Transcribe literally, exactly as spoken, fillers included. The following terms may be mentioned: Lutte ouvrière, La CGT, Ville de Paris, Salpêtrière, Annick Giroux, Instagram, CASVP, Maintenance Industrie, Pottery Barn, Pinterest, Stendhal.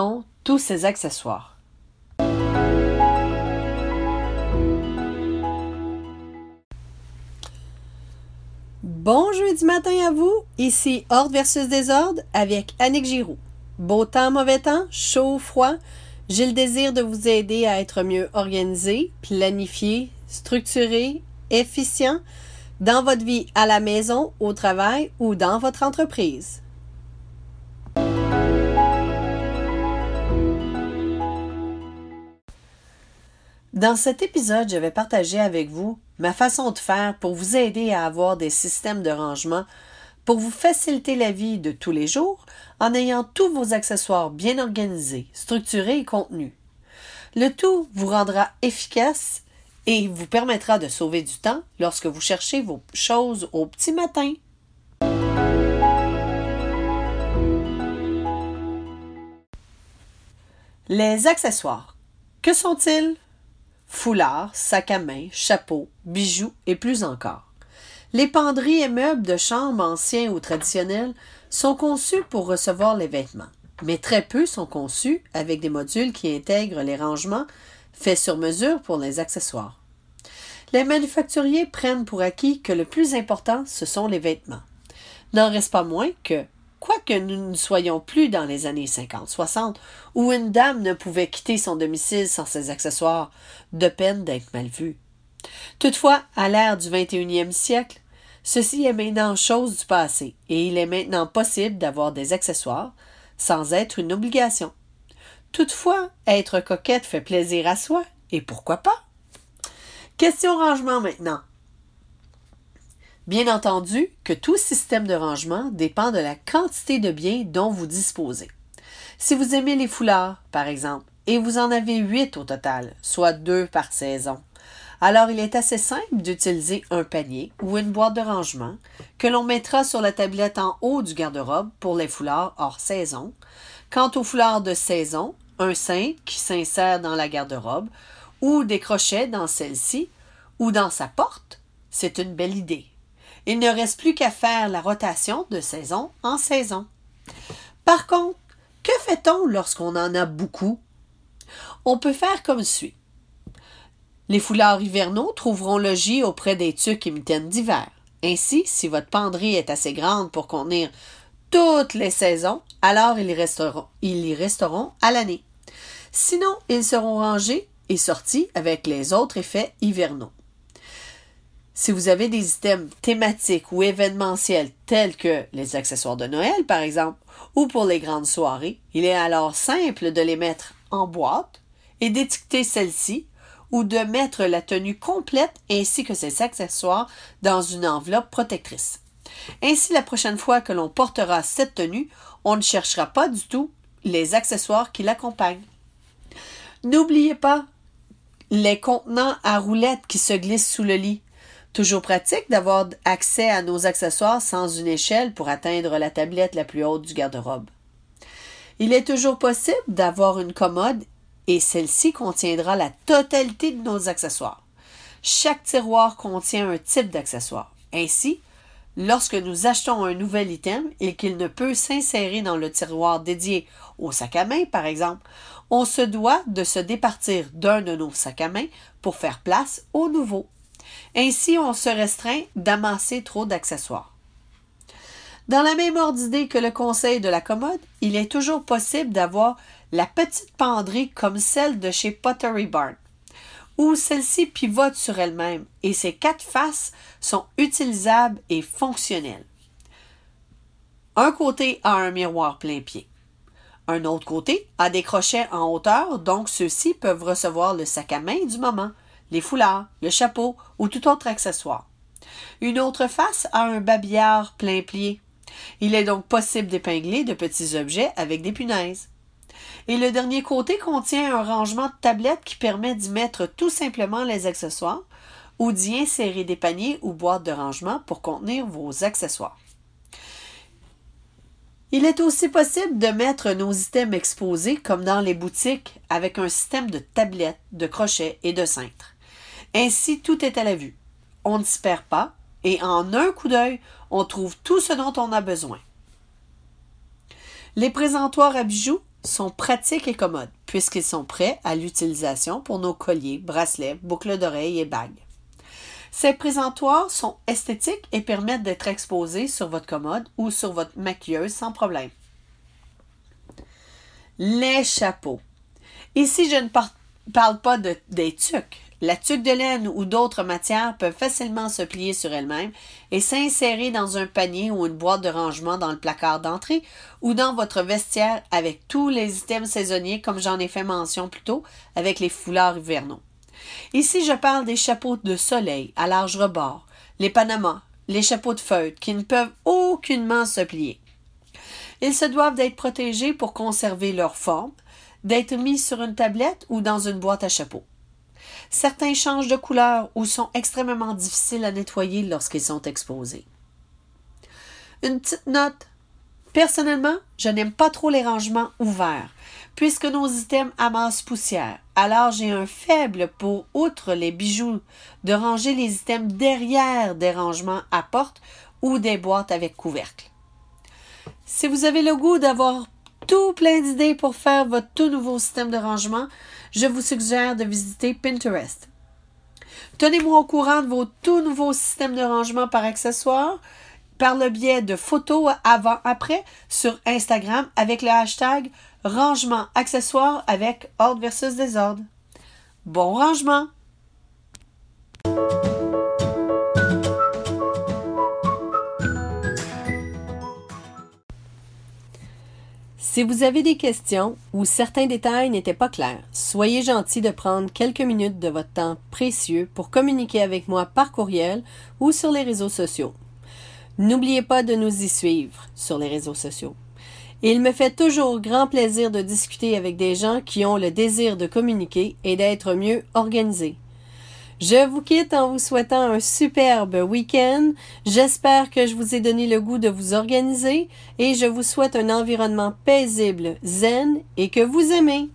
sont tous ces accessoires? Bon jeudi matin à vous, ici Ordre versus Désordre avec Annick Giroux. Beau temps, mauvais temps, chaud, froid, j'ai le désir de vous aider à être mieux organisé, planifié, structuré, efficient dans votre vie à la maison, au travail ou dans votre entreprise. Dans cet épisode, je vais partager avec vous ma façon de faire pour vous aider à avoir des systèmes de rangement pour vous faciliter la vie de tous les jours en ayant tous vos accessoires bien organisés, structurés et contenus. Le tout vous rendra efficace et vous permettra de sauver du temps lorsque vous cherchez vos choses au petit matin. Les accessoires, que sont-ils? Foulards, sacs à main, chapeaux, bijoux et plus encore. Les penderies et meubles de chambre anciens ou traditionnels sont conçus pour recevoir les vêtements, mais très peu sont conçus avec des modules qui intègrent les rangements faits sur mesure pour les accessoires. Les manufacturiers prennent pour acquis que le plus important, ce sont les vêtements. N'en reste pas moins que, quoique nous ne soyons plus dans les années cinquante soixante, où une dame ne pouvait quitter son domicile sans ses accessoires, de peine d'être mal vue. Toutefois, à l'ère du vingt et unième siècle, ceci est maintenant chose du passé et il est maintenant possible d'avoir des accessoires sans être une obligation. Toutefois, être coquette fait plaisir à soi et pourquoi pas? Question rangement maintenant. Bien entendu que tout système de rangement dépend de la quantité de biens dont vous disposez. Si vous aimez les foulards, par exemple, et vous en avez huit au total, soit deux par saison, alors il est assez simple d'utiliser un panier ou une boîte de rangement que l'on mettra sur la tablette en haut du garde-robe pour les foulards hors saison. Quant aux foulards de saison, un cintre qui s'insère dans la garde-robe ou des crochets dans celle-ci ou dans sa porte, c'est une belle idée. Il ne reste plus qu'à faire la rotation de saison en saison. Par contre, que fait-on lorsqu'on en a beaucoup? On peut faire comme suit. Les foulards hivernaux trouveront logis auprès des tucs et mitaines d'hiver. Ainsi, si votre penderie est assez grande pour contenir toutes les saisons, alors ils y resteront, ils y resteront à l'année. Sinon, ils seront rangés et sortis avec les autres effets hivernaux. Si vous avez des items thématiques ou événementiels tels que les accessoires de Noël, par exemple, ou pour les grandes soirées, il est alors simple de les mettre en boîte et d'étiqueter celle-ci ou de mettre la tenue complète ainsi que ses accessoires dans une enveloppe protectrice. Ainsi, la prochaine fois que l'on portera cette tenue, on ne cherchera pas du tout les accessoires qui l'accompagnent. N'oubliez pas les contenants à roulettes qui se glissent sous le lit. Toujours pratique d'avoir accès à nos accessoires sans une échelle pour atteindre la tablette la plus haute du garde-robe. Il est toujours possible d'avoir une commode et celle-ci contiendra la totalité de nos accessoires. Chaque tiroir contient un type d'accessoire. Ainsi, lorsque nous achetons un nouvel item et qu'il ne peut s'insérer dans le tiroir dédié au sac à main, par exemple, on se doit de se départir d'un de nos sacs à main pour faire place au nouveau. Ainsi, on se restreint d'amasser trop d'accessoires. Dans la même ordre d'idée que le conseil de la commode, il est toujours possible d'avoir la petite penderie comme celle de chez Pottery Barn, où celle-ci pivote sur elle-même et ses quatre faces sont utilisables et fonctionnelles. Un côté a un miroir plein pied. Un autre côté a des crochets en hauteur, donc ceux-ci peuvent recevoir le sac à main du moment, les foulards, le chapeau ou tout autre accessoire. Une autre face a un babillard plein plié. Il est donc possible d'épingler de petits objets avec des punaises. Et le dernier côté contient un rangement de tablettes qui permet d'y mettre tout simplement les accessoires ou d'y insérer des paniers ou boîtes de rangement pour contenir vos accessoires. Il est aussi possible de mettre nos items exposés comme dans les boutiques avec un système de tablettes, de crochets et de cintres. Ainsi, tout est à la vue. On ne s'y perd pas et en un coup d'œil, on trouve tout ce dont on a besoin. Les présentoirs à bijoux sont pratiques et commodes, puisqu'ils sont prêts à l'utilisation pour nos colliers, bracelets, boucles d'oreilles et bagues. Ces présentoirs sont esthétiques et permettent d'être exposés sur votre commode ou sur votre maquilleuse sans problème. Les chapeaux. Ici, je ne par- parle pas de, des tuques. La tuque de laine ou d'autres matières peuvent facilement se plier sur elle-même et s'insérer dans un panier ou une boîte de rangement dans le placard d'entrée ou dans votre vestiaire avec tous les items saisonniers comme j'en ai fait mention plus tôt avec les foulards hivernaux. Ici, je parle des chapeaux de soleil à large rebord, les panamas, les chapeaux de feutre qui ne peuvent aucunement se plier. Ils se doivent d'être protégés pour conserver leur forme, d'être mis sur une tablette ou dans une boîte à chapeaux. Certains changent de couleur ou sont extrêmement difficiles à nettoyer lorsqu'ils sont exposés. Une petite note. Personnellement, je n'aime pas trop les rangements ouverts, puisque nos items amassent poussière. Alors, j'ai un faible pour, outre les bijoux, de ranger les items derrière des rangements à porte ou des boîtes avec couvercle. Si vous avez le goût d'avoir tout plein d'idées pour faire votre tout nouveau système de rangement, je vous suggère de visiter Pinterest. Tenez-moi au courant de vos tout nouveaux systèmes de rangement par accessoires par le biais de photos avant-après sur Instagram avec le hashtag rangement accessoires avec ordre versus désordre. Bon rangement! Si vous avez des questions ou certains détails n'étaient pas clairs, soyez gentil de prendre quelques minutes de votre temps précieux pour communiquer avec moi par courriel ou sur les réseaux sociaux. N'oubliez pas de nous y suivre sur les réseaux sociaux. Il me fait toujours grand plaisir de discuter avec des gens qui ont le désir de communiquer et d'être mieux organisés. Je vous quitte en vous souhaitant un superbe week-end. J'espère que je vous ai donné le goût de vous organiser et je vous souhaite un environnement paisible, zen et que vous aimez.